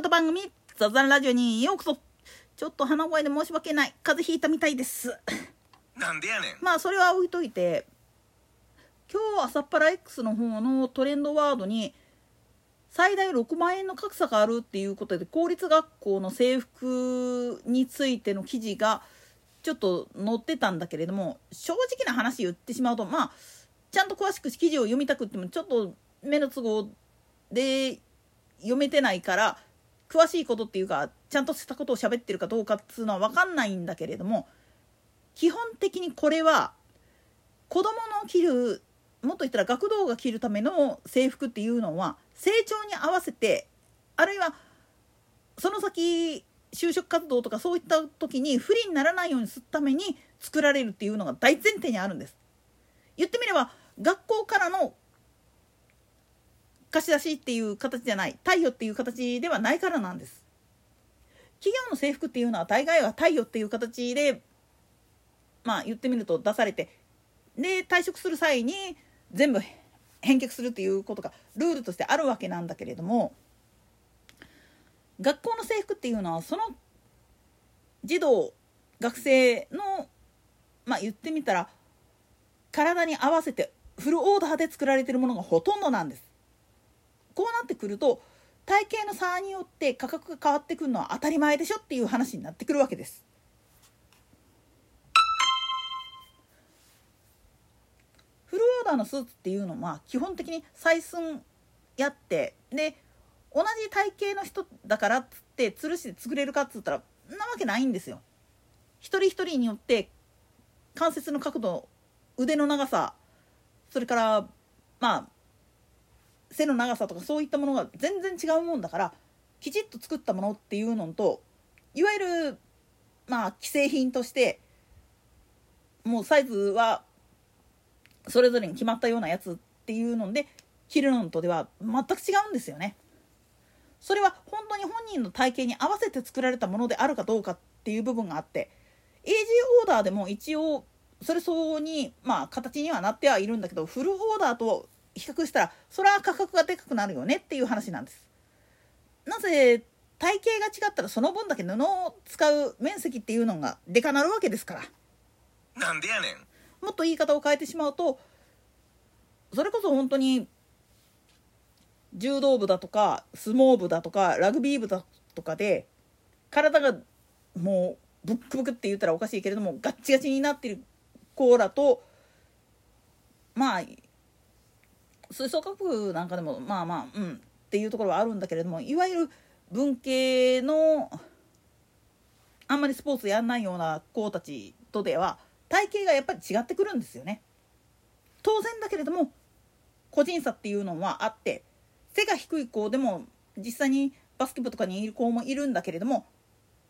方番組ザザンラジオにようこそ。ちょっと鼻声で申し訳ない。風邪ひいたみたいです。なんでやねん。まあそれは置いといて、今日朝っぱら X の方のトレンドワードに最大6万円の格差があるっていうことで、公立学校の制服についての記事がちょっと載ってたんだけれども、正直な話言ってしまうと、まあちゃんと詳しく記事を読みたくってもちょっと目の都合で読めてないから、詳しいことっていうかちゃんとしたことを喋ってるかどうかっていうのは分かんないんだけれども、基本的にこれは子どもの着る、もっと言ったら学童が着るための制服っていうのは成長に合わせて、あるいはその先就職活動とかそういった時に不利にならないようにするために作られるっていうのが大前提にあるんです。言ってみれば学校からの貸し出しっていう形じゃない、貸与っていう形ではないからなんです。企業の制服っていうのは大概は貸与っていう形で、まあ言ってみると出されて、で退職する際に全部返却するっていうことがルールとしてあるわけなんだけれども、学校の制服っていうのはその児童学生の、まあ言ってみたら体に合わせてフルオーダーで作られているものがほとんどなんです。こうなってくると体型の差によって価格が変わってくるのは当たり前でしょっていう話になってくるわけです。フルオーダーのスーツっていうのは基本的に採寸やって、で同じ体型の人だからっつって吊るして作れるかっつったらそんなわけないんですよ。一人一人によって関節の角度、腕の長さ、それからまあ背の長さとかそういったものが全然違うもんだから、きちっと作ったものっていうのと、いわゆるまあ既製品としてもうサイズはそれぞれに決まったようなやつっていうので着るのとでは全く違うんですよね。それは本当に本人の体型に合わせて作られたものであるかどうかっていう部分があって、イージーオーダーでも一応それ相応にまあ形にはなってはいるんだけど、フルオーダーと比較したらそれは価格がでかくなるよねっていう話なんです。なぜ体型が違ったらその分だけ布を使う面積っていうのがでかなるわけですから。なんでやねん。もっと言い方を変えてしまうと、それこそ本当に柔道部だとか相撲部だとかラグビー部だとかで体がもうブックブクって言ったらおかしいけれどもガッチガチになってる子らと、まあ吹奏楽なんかでもまあまあうんっていうところはあるんだけれども、いわゆる文系のあんまりスポーツやんないような子たちとでは体型がやっぱり違ってくるんですよね。当然だけれども個人差っていうのはあって、背が低い子でも実際にバスケ部とかにいる子もいるんだけれども、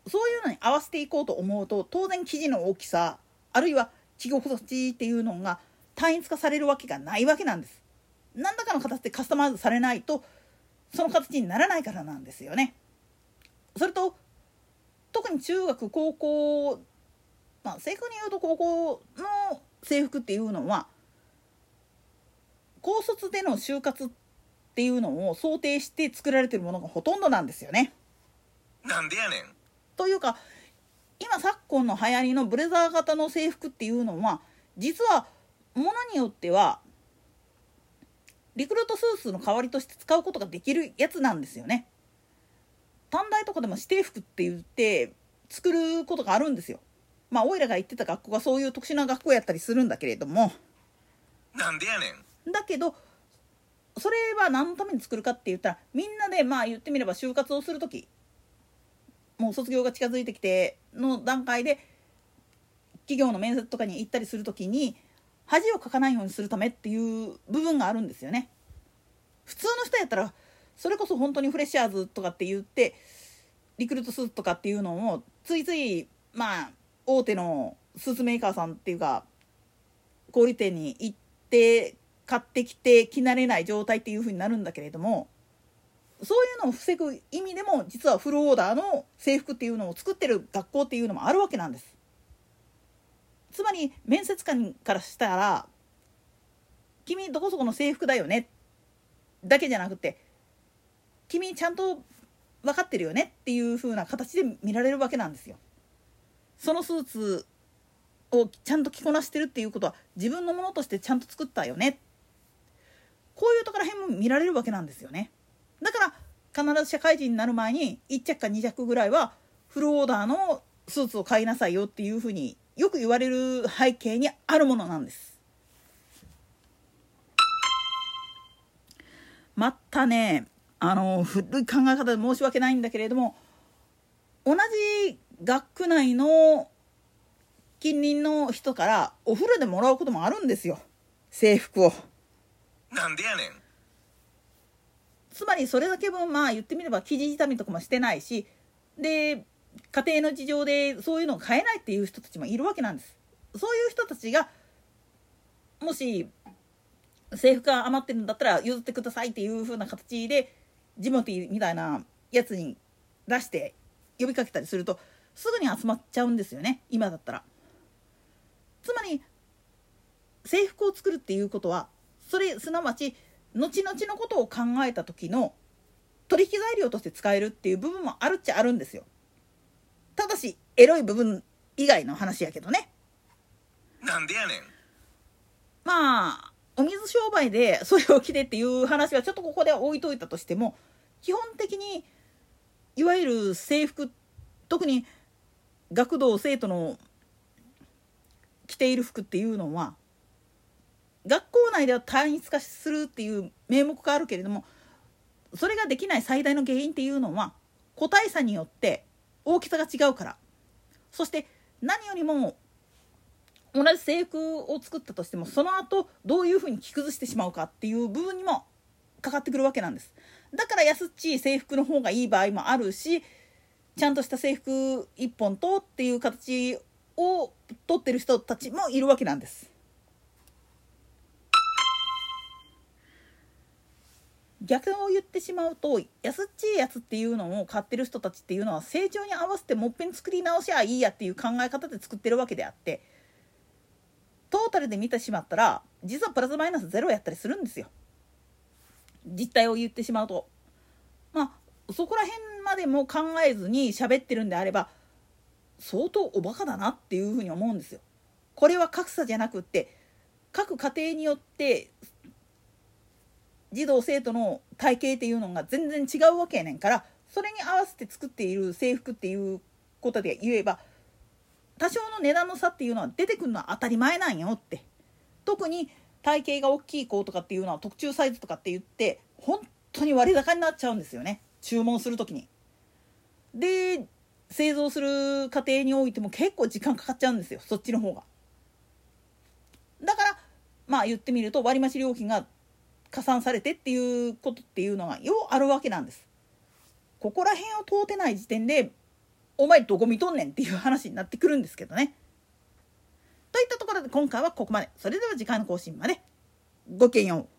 そういうのに合わせていこうと思うと当然生地の大きさ、あるいは着心地っていうのが単一化されるわけがないわけなんです。何らかの形でカスタマイズされないとその形にならないからなんですよね。それと特に中学高校、まあ正確に言うと高校の制服っていうのは高卒での就活っていうのを想定して作られているものがほとんどなんですよね。なんでやねん。というか今昨今の流行りのブレザー型の制服っていうのは実はものによってはリクルートスーツの代わりとして使うことができるやつなんですよね。短大とかでも指定服って言って作ることがあるんですよ。まあオイラが行ってた学校がそういう特殊な学校やったりするんだけれども。なんでやねん。だけどそれは何のために作るかって言ったら、みんなでまあ言ってみれば就活をする時、もう卒業が近づいてきての段階で企業の面接とかに行ったりする時に恥をかかないようにするためっていう部分があるんですよね。普通の人やったらそれこそ本当にフレッシャーズとかって言ってリクルートスーツとかっていうのをついついまあ大手のスーツメーカーさんっていうか小売店に行って買ってきて着慣れない状態っていう風になるんだけれども、そういうのを防ぐ意味でも実はフルオーダーの制服っていうのを作ってる学校っていうのもあるわけなんです。つまり面接官からしたら君どこそこの制服だよねだけじゃなくて、君ちゃんと分かってるよねっていう風な形で見られるわけなんですよ。そのスーツをちゃんと着こなしてるっていうことは自分のものとしてちゃんと作ったよね、こういうところらへんも見られるわけなんですよね。だから必ず社会人になる前に1着か2着ぐらいはフルオーダーのスーツを買いなさいよっていうふうによく言われる背景にあるものなんです。またね、古い考え方で申し訳ないんだけれども、同じ学区内の近隣の人からお風呂でもらうこともあるんですよ、制服を。なんでやねん。つまりそれだけ分、まあ言ってみれば生地痛みとかもしてないしで、家庭の事情でそういうのを買えないっていう人たちもいるわけなんです。そういう人たちがもし制服が余ってるんだったら譲ってくださいっていう風な形でジモティーみたいなやつに出して呼びかけたりするとすぐに集まっちゃうんですよね、今だったら。つまり制服を作るっていうことは、それすなわち後々のことを考えた時の取引材料として使えるっていう部分もあるっちゃあるんですよ。ただしエロい部分以外の話やけどね。なんでやねん。まあお水商売でそれを着てっていう話はちょっとここでは置いといたとしても、基本的にいわゆる制服、特に学童生徒の着ている服っていうのは学校内では単一化するっていう名目があるけれども、それができない最大の原因っていうのは個体差によって大きさが違うから、そして何よりも同じ制服を作ったとしてもその後どういうふうに着崩してしまうかっていう部分にもかかってくるわけなんです。だから安っちい制服の方がいい場合もあるし、ちゃんとした制服一本とっていう形を取ってる人たちもいるわけなんです。逆を言ってしまうと、安っちいやつっていうのを買ってる人たちっていうのは成長に合わせてもっぺん作り直しゃいいやっていう考え方で作ってるわけであって、トータルで見てしまったら実はプラスマイナスゼロやったりするんですよ、実態を言ってしまうと。まあそこら辺までも考えずに喋ってるんであれば相当おバカだなっていうふうに思うんですよ。これは格差じゃなくって各家庭によって児童生徒の体型っていうのが全然違うわけやねんから、それに合わせて作っている制服っていうことで言えば多少の値段の差っていうのは出てくるのは当たり前なんよって。特に体型が大きい子とかっていうのは特注サイズとかって言って本当に割高になっちゃうんですよね、注文するときに。で製造する過程においても結構時間かかっちゃうんですよ、そっちの方が。だからまあ言ってみると割増料金が加算されてっていうことっていうのがようあるわけなんです。ここら辺を通ってない時点でお前どこ見とんねんっていう話になってくるんですけどね。といったところで今回はここまで。それでは次回の更新までごきげんよう。